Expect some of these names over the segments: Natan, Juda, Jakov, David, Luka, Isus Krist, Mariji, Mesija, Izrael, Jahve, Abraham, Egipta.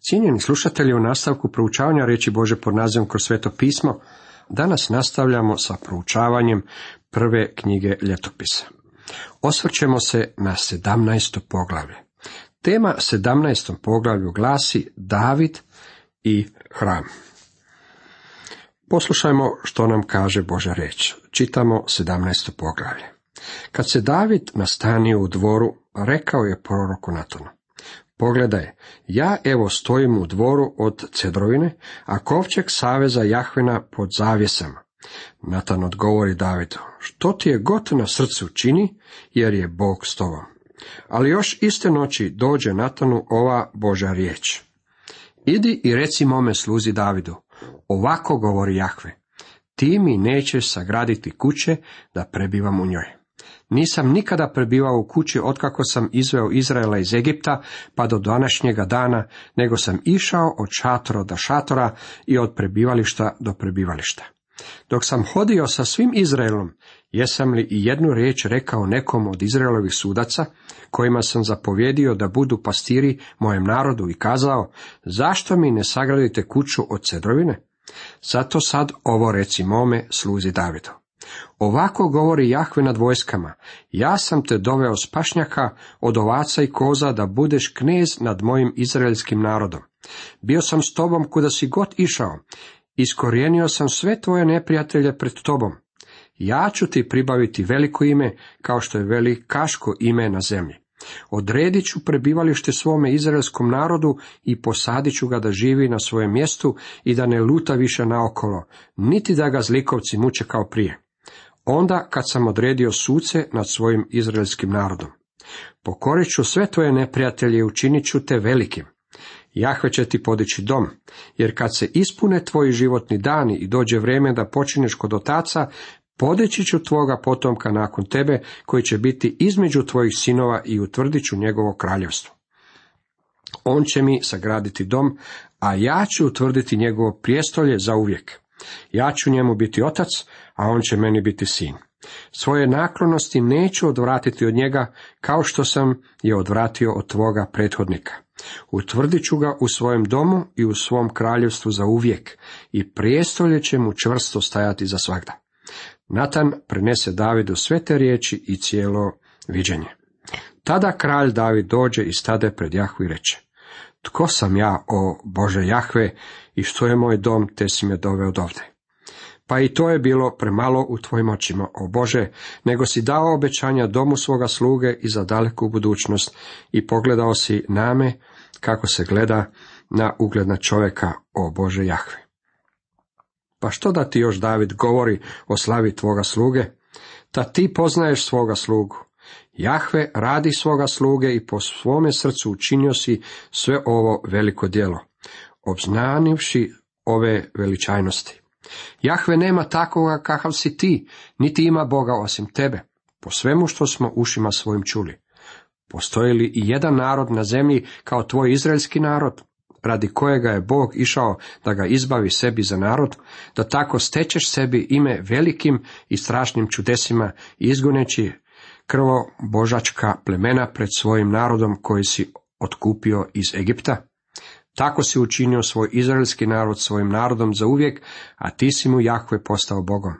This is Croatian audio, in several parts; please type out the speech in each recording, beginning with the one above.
Cijenjeni slušatelji, u nastavku proučavanja riječi Božje pod nazivom Kroz sveto pismo, danas nastavljamo sa proučavanjem prve knjige Ljetopisa. Osvrćemo se na 17. poglavlje. Tema 17. poglavlju glasi David i hram. Poslušajmo što nam kaže Božja riječ. Čitamo 17. poglavlje. Kad se David nastanio u dvoru, rekao je proroku Natanu: Pogledaj, ja evo stojim u dvoru od cedrovine, a kovčeg saveza Jahvina pod zavjesama. Natan odgovori Davidu: Što ti je god na srcu čini, jer je Bog s tobom. Ali još iste noći dođe Natanu ova Božja riječ: Idi i reci mome sluzi Davidu, ovako govori Jahve, ti mi nećeš sagraditi kuće da prebivam u njoj. Nisam nikada prebivao u kući otkako sam izveo Izraela iz Egipta pa do današnjega dana, nego sam išao od šatora do šatora i od prebivališta do prebivališta. Dok sam hodio sa svim Izraelom, jesam li i jednu riječ rekao nekom od Izraelovih sudaca, kojima sam zapovjedio da budu pastiri mojem narodu, i kazao, zašto mi ne sagradite kuću od cedrovine? Zato sad ovo reci mome sluzi Davidu. Ovako govori Jahve nad vojskama, ja sam te doveo s pašnjaka od ovaca i koza da budeš knez nad mojim izraelskim narodom. Bio sam s tobom kuda si god išao, iskorijenio sam sve tvoje neprijatelje pred tobom. Ja ću ti pribaviti veliko ime, kao što je velikaško ime na zemlji. Odredit ću prebivalište svome izraelskom narodu i posadit ću ga da živi na svojem mjestu i da ne luta više naokolo, niti da ga zlikovci muče kao prije. Onda kad sam odredio suce nad svojim izraelskim narodom, pokorit ću sve tvoje neprijatelje i učinit ću te velikim. Jahve će ti podići dom, jer kad se ispune tvoji životni dani i dođe vrijeme da počinješ kod otaca, podići ću tvoga potomka nakon tebe, koji će biti između tvojih sinova, i utvrdit ću njegovo kraljevstvo. On će mi sagraditi dom, a ja ću utvrditi njegovo prijestolje za uvijek. Ja ću njemu biti otac, a on će meni biti sin. Svoje naklonosti neću odvratiti od njega, kao što sam je odvratio od tvoga prethodnika. Utvrdit ću ga u svojem domu i u svom kraljevstvu za uvijek, i prijestolje će mu čvrsto stajati za svagda. Natan prenese Davidu sve te riječi i cijelo viđenje. Tada kralj David dođe i stade pred Jahve i reče: Tko sam ja, o Bože Jahve, i što je moj dom, te si me doveo dovde? Pa i to je bilo premalo u tvojim očima, o Bože, nego si dao obećanja domu svoga sluge i za daleku budućnost, i pogledao si na me kako se gleda na ugledna čovjeka, o Bože Jahve. Pa što da ti još David govori o slavi tvoga sluge? Ta ti poznaješ svoga slugu. Jahve radi svoga sluge i po svome srcu učinio si sve ovo veliko djelo, obznanivši ove veličajnosti. Jahve nema takvoga kakav si ti, niti ima Boga osim tebe, po svemu što smo ušima svojim čuli. Postoji li i jedan narod na zemlji kao tvoj izraelski narod, radi kojega je Bog išao da ga izbavi sebi za narod, da tako stečeš sebi ime velikim i strašnim čudesima, izgoneći krvobožačka plemena pred svojim narodom koji si otkupio iz Egipta? Tako si učinio svoj izraelski narod svojim narodom za uvijek, a ti si mu, Jahve, postao Bogom.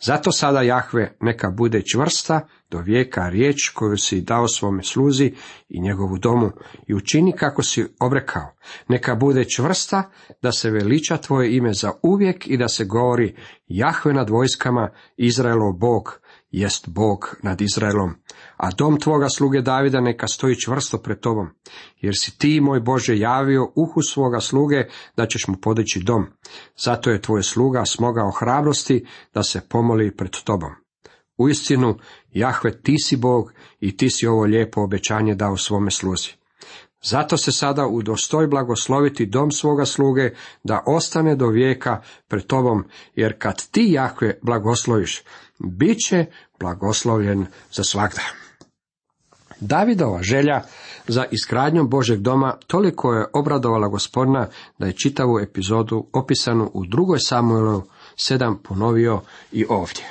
Zato sada, Jahve, neka bude čvrsta do vijeka riječ koju si dao svome sluzi i njegovu domu, i učini kako si obrekao. Neka bude čvrsta da se veliča tvoje ime za uvijek i da se govori: Jahve nad vojskama, Izraelov Bog, jest Bog nad Izraelom, a dom tvoga sluge Davida neka stoji čvrsto pred tobom, jer si ti, moj Bože, javio uhu svoga sluge da ćeš mu podići dom. Zato je tvoj sluga smogao hrabrosti da se pomoli pred tobom. Uistinu, Jahve, ti si Bog i ti si ovo lijepo obećanje dao svome sluzi. Zato se sada udostoj blagosloviti dom svoga sluge da ostane do vijeka pred tobom, jer kad ti, Jahve, blagosloviš, bit će blagoslovljen za svagda. Davidova želja za izgradnjom Božeg doma toliko je obradovala Gospodina da je čitavu epizodu opisanu u 2. Samuelu 7 ponovio i ovdje.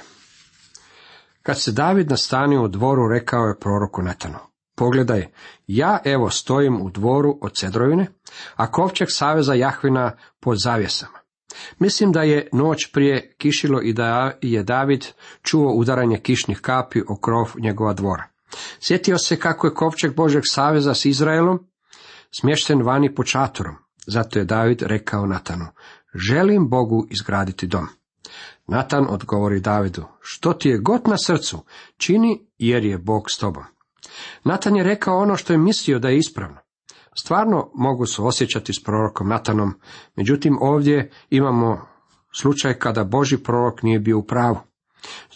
Kad se David nastanio u dvoru, rekao je proroku Natanu: Pogledaj, ja evo stojim u dvoru od cedrovine, a kovčeg saveza Jahvina pod zavjesama. Mislim da je noć prije kišilo i da je David čuo udaranje kišnih kapi o krov njegova dvora. Sjetio se kako je kovčeg Božeg saveza s Izraelom smješten vani pod šatorom. Zato je David rekao Natanu, želim Bogu izgraditi dom. Natan odgovori Davidu, što ti je god na srcu, čini jer je Bog s tobom. Natan je rekao ono što je mislio da je ispravno. Stvarno mogu se osjećati s prorokom Natanom, međutim ovdje imamo slučaj kada Božji prorok nije bio u pravu.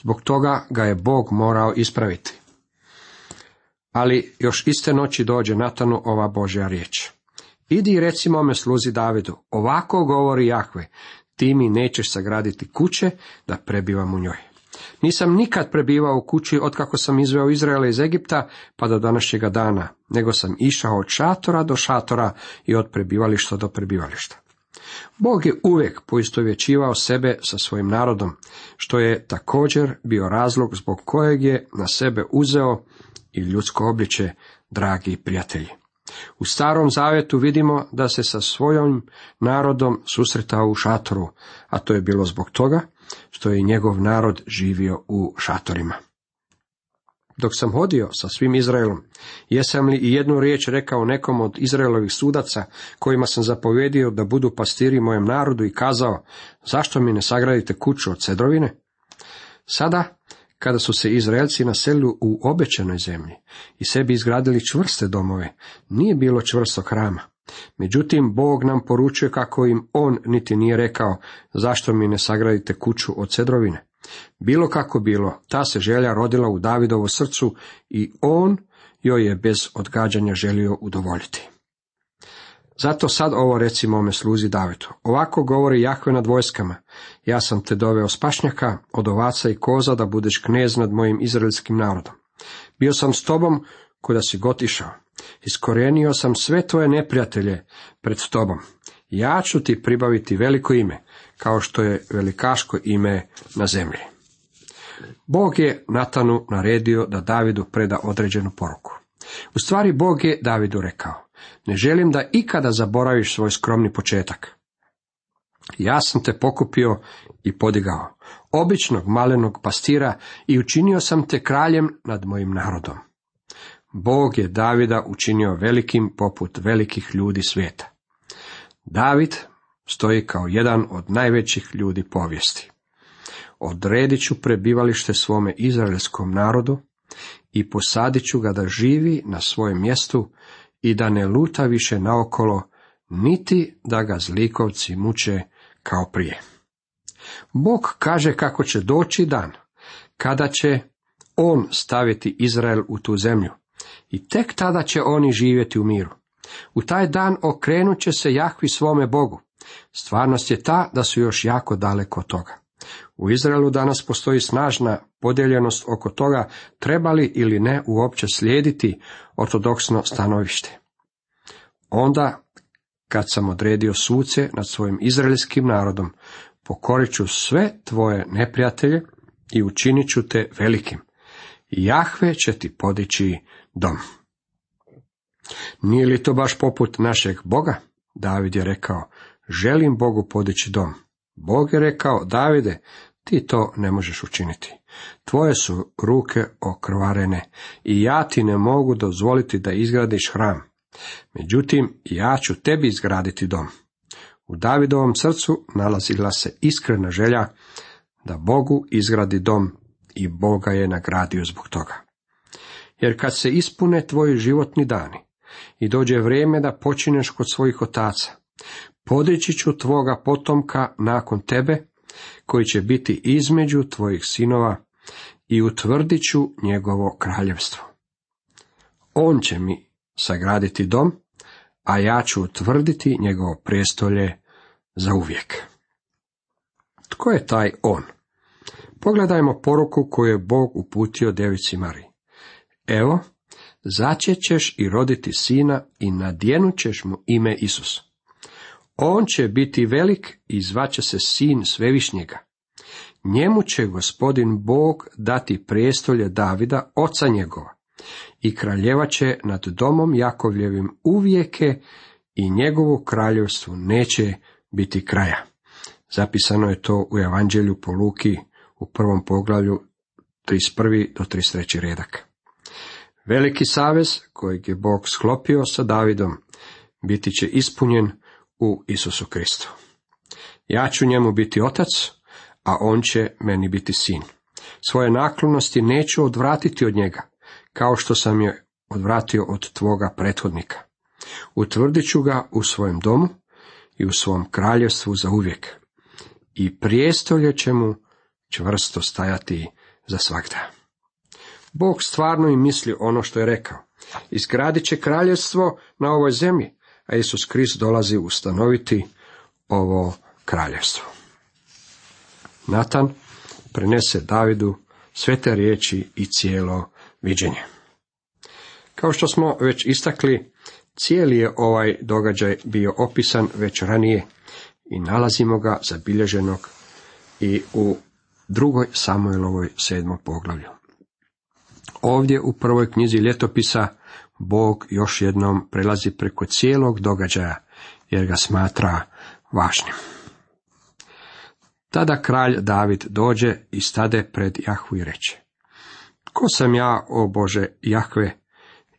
Zbog toga ga je Bog morao ispraviti. Ali još iste noći dođe Natanu ova Božja riječ. Idi i reci mome sluzi Davidu, ovako govori Jahve, ti mi nećeš sagraditi kuće da prebivam u njoj. Nisam nikad prebivao u kući otkako sam izveo Izraela iz Egipta pa do današnjega dana, nego sam išao od šatora do šatora i od prebivališta do prebivališta. Bog je uvijek poistovjećivao sebe sa svojim narodom, što je također bio razlog zbog kojeg je na sebe uzeo i ljudsko obličje, dragi prijatelji. U Starom Zavjetu vidimo da se sa svojim narodom susretao u šatoru, a to je bilo zbog toga što je njegov narod živio u šatorima. Dok sam hodio sa svim Izraelom, jesam li i jednu riječ rekao nekom od Izraelovih sudaca, kojima sam zapovjedio da budu pastiri mojem narodu i kazao, zašto mi ne sagradite kuću od cedrovine? Sada, kada su se Izraelci naselili u obećanoj zemlji i sebi izgradili čvrste domove, nije bilo čvrstog hrama. Međutim, Bog nam poručuje kako im on niti nije rekao, zašto mi ne sagradite kuću od cedrovine. Bilo kako bilo, ta se želja rodila u Davidovu srcu i on joj je bez odgađanja želio udovoljiti. Zato sad ovo reci mome sluzi Davidu. Ovako govori Jahve nad vojskama. Ja sam te doveo spašnjaka od ovaca i koza da budeš knez nad mojim izraelskim narodom. Bio sam s tobom kuda si god išao. Iskorijenio sam sve tvoje neprijatelje pred tobom. Ja ću ti pribaviti veliko ime, kao što je velikaško ime na zemlji. Bog je Natanu naredio da Davidu preda određenu poruku. U stvari Bog je Davidu rekao, ne želim da ikada zaboraviš svoj skromni početak. Ja sam te pokupio i podigao, običnog malenog pastira i učinio sam te kraljem nad mojim narodom. Bog je Davida učinio velikim poput velikih ljudi svijeta. David stoji kao jedan od najvećih ljudi povijesti. Odredit ću prebivalište svome izraelskom narodu i posadit ću ga da živi na svojem mjestu i da ne luta više naokolo, niti da ga zlikovci muče kao prije. Bog kaže kako će doći dan, kada će on staviti Izrael u tu zemlju. I tek tada će oni živjeti u miru. U taj dan okrenut će se Jahvi svome Bogu. Stvarnost je ta da su još jako daleko od toga. U Izraelu danas postoji snažna podijeljenost oko toga treba li ili ne uopće slijediti ortodoksno stanovište. Onda, kad sam odredio suce nad svojim izraelskim narodom, pokorit ću sve tvoje neprijatelje i učinit ću te velikim. Jahve će ti podići dom. Nije li to baš poput našeg Boga? David je rekao, želim Bogu podići dom. Bog je rekao, Davide, ti to ne možeš učiniti. Tvoje su ruke okrvarene i ja ti ne mogu dozvoliti da izgradiš hram. Međutim, ja ću tebi izgraditi dom. U Davidovom srcu nalazila se iskrena želja da Bogu izgradi dom i Boga je nagradio zbog toga. Jer kad se ispune tvoji životni dani i dođe vrijeme da počineš kod svojih otaca, podići ću tvoga potomka nakon tebe, koji će biti između tvojih sinova i utvrdit ću njegovo kraljevstvo. On će mi sagraditi dom, a ja ću utvrditi njegovo prijestolje za uvijek. Tko je taj on? Pogledajmo poruku koju je Bog uputio djevici Mariji. Evo, začećeš i roditi sina i nadjenućeš mu ime Isus. On će biti velik i zvaće se sin Svevišnjega. Njemu će Gospodin Bog dati prijestolje Davida, oca njegova, i kraljevaće nad domom Jakovljevim uvijeke i njegovu kraljevstvu neće biti kraja. Zapisano je to u Evanđelju po Luki u 1. poglavlju 31. do 33. redak. Veliki savez kojeg je Bog sklopio sa Davidom biti će ispunjen u Isusu Kristu. Ja ću njemu biti otac, a on će meni biti sin. Svoje naklonosti neću odvratiti od njega, kao što sam je odvratio od tvoga prethodnika. Utvrdit ću ga u svojem domu i u svom kraljevstvu zauvijek. I prijestolje će mu čvrsto stajati za svagda. Bog stvarno i misli ono što je rekao. Izgradit će kraljevstvo na ovoj zemlji, a Isus Krist dolazi ustanoviti ovo kraljevstvo. Natan prenese Davidu sve te riječi i cijelo viđenje. Kao što smo već istakli, cijeli je ovaj događaj bio opisan već ranije i nalazimo ga zabilježenog i u 2. Samuelovoj 7. poglavlju. Ovdje u prvoj knjizi ljetopisa Bog još jednom prelazi preko cijelog događaja jer ga smatra važnim. Tada kralj David dođe i stade pred Jahvu i reče: Tko sam ja, o Bože Jahve,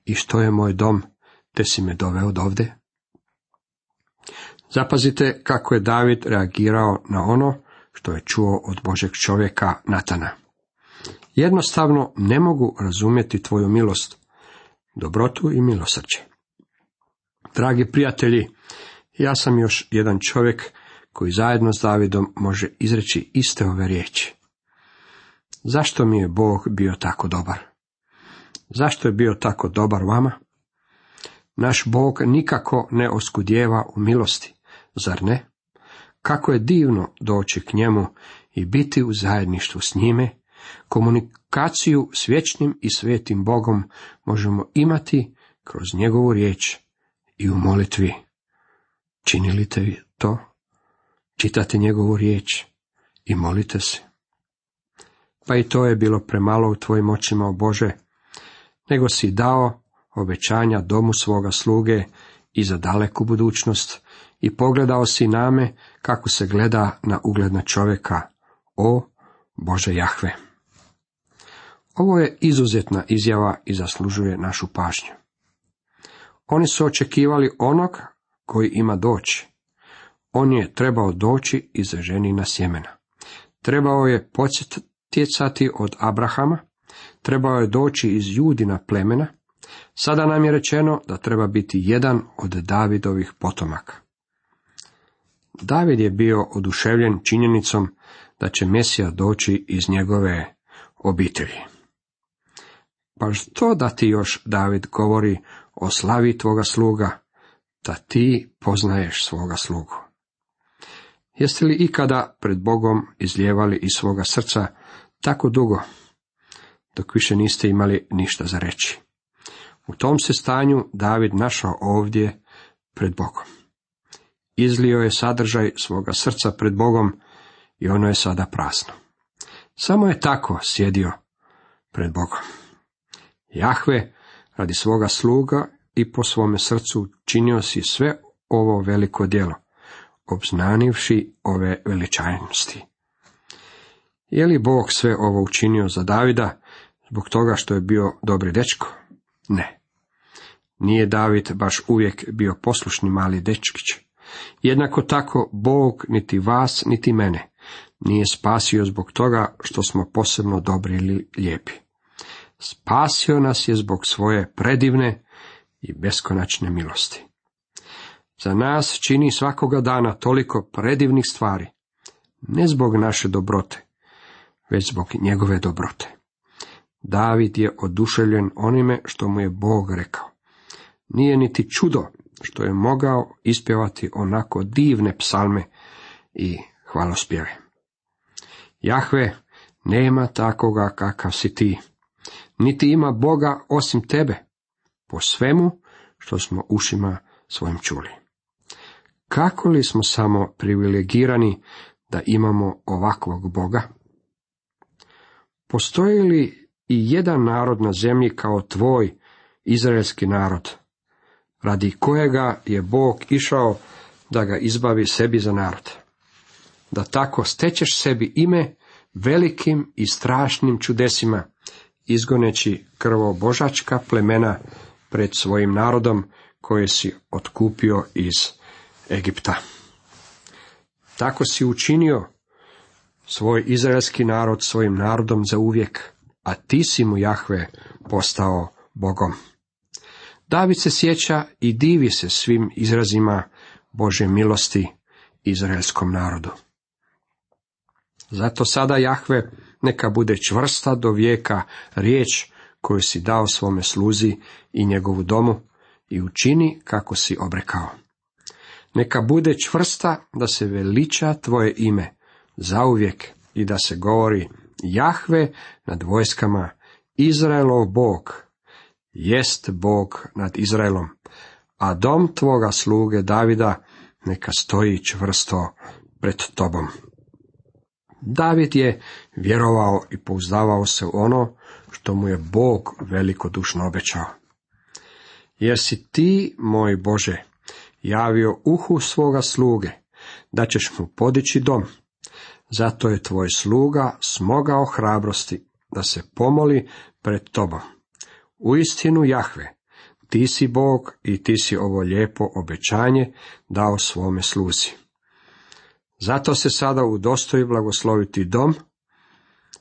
i što je moj dom, te si me doveo dovde? Zapazite kako je David reagirao na ono što je čuo od Božeg čovjeka Natana. Jednostavno ne mogu razumjeti tvoju milost, dobrotu i milosrđe. Dragi prijatelji, ja sam još jedan čovjek koji zajedno s Davidom može izreći iste ove riječi. Zašto mi je Bog bio tako dobar? Zašto je bio tako dobar vama? Naš Bog nikako ne oskudijeva u milosti, zar ne? Kako je divno doći k njemu i biti u zajedništvu s njime. Komunikaciju s vječnim i svetim Bogom možemo imati kroz njegovu riječ i u molitvi. Činite to? Čitate njegovu riječ i molite se. Pa i to je bilo premalo u tvojim očima, o Bože, nego si dao obećanja domu svoga sluge i za daleku budućnost i pogledao si na me kako se gleda na ugledna čovjeka, o Bože Jahve. Ovo je izuzetna izjava i zaslužuje našu pažnju. Oni su očekivali onog koji ima doći. On je trebao doći iza ženina sjemena. Trebao je potjecati od Abrahama, trebao je doći iz Judina plemena. Sada nam je rečeno da treba biti jedan od Davidovih potomaka. David je bio oduševljen činjenicom da će Mesija doći iz njegove obitelji. Pa što da ti još David govori o slavi tvoga sluga, da ti poznaješ svoga slugu? Jeste li ikada pred Bogom izljevali iz svoga srca tako dugo, dok više niste imali ništa za reći? U tom se stanju David našao ovdje pred Bogom. Izlio je sadržaj svoga srca pred Bogom i ono je sada prazno. Samo je tako sjedio pred Bogom. Jahve, radi svoga sluga i po svome srcu činio si sve ovo veliko djelo, obznanivši ove veličajnosti. Je li Bog sve ovo učinio za Davida zbog toga što je bio dobri dečko? Ne. Nije David baš uvijek bio poslušni mali dečkić. Jednako tako Bog niti vas niti mene nije spasio zbog toga što smo posebno dobri ili lijepi. Spasio nas je zbog svoje predivne i beskonačne milosti. Za nas čini svakoga dana toliko predivnih stvari, ne zbog naše dobrote, već zbog njegove dobrote. David je oduševljen onime što mu je Bog rekao. Nije niti čudo što je mogao ispjevati onako divne psalme i hvalospjeve. Jahve, nema takoga kakav si ti, niti ima Boga osim tebe, po svemu što smo ušima svojim čuli. Kako li smo samo privilegirani da imamo ovakvog Boga? Postoji li i jedan narod na zemlji kao tvoj, izraelski narod, radi kojega je Bog išao da ga izbavi sebi za narod. Da tako stečeš sebi ime velikim i strašnim čudesima, izgoneći krvobožačka plemena pred svojim narodom koje si otkupio iz Egipta. Tako si učinio svoj izraelski narod svojim narodom za uvijek, a ti si mu, Jahve, postao Bogom. David se sjeća i divi se svim izrazima Božje milosti izraelskom narodu. Zato sada, Jahve, neka bude čvrsta do vijeka riječ koju si dao svome sluzi i njegovu domu i učini kako si obrekao. Neka bude čvrsta da se veliča tvoje ime zauvijek i da se govori: Jahve nad vojskama, Izraelov Bog, jest Bog nad Izraelom, a dom tvoga sluge Davida neka stoji čvrsto pred tobom. David je vjerovao i pouzdavao se u ono što mu je Bog velikodušno obećao. Jer si ti, moj Bože, javio uhu svoga sluge, da ćeš mu podići dom. Zato je tvoj sluga smogao hrabrosti da se pomoli pred tobom. Uistinu, Jahve, ti si Bog i ti si ovo lijepo obećanje dao svome sluzi. Zato se sada udostoji blagosloviti dom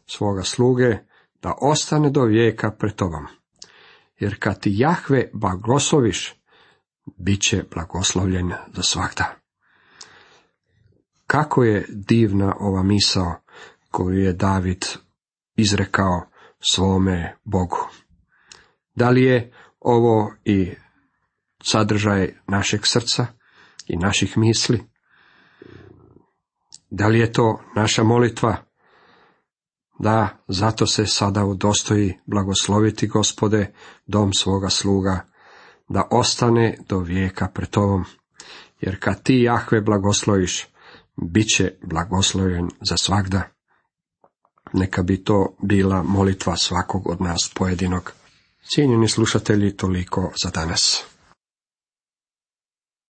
svoga sluge, da ostane do vijeka pred tobom. Jer kad ti, Jahve, blagosloviš, bit će blagoslovljen za svagda. Kako je divna ova misao koju je David izrekao svome Bogu. Da li je ovo i sadržaj našeg srca i naših misli? Da li je to naša molitva? Da, zato se sada udostoji blagosloviti, Gospode, dom svoga sluga, da ostane do vijeka pred tobom. Jer kad ti, Jahve, blagosloviš, bit će blagosloven za svagda. Neka bi to bila molitva svakog od nas pojedinog. Cijenjeni slušatelji, toliko za danas.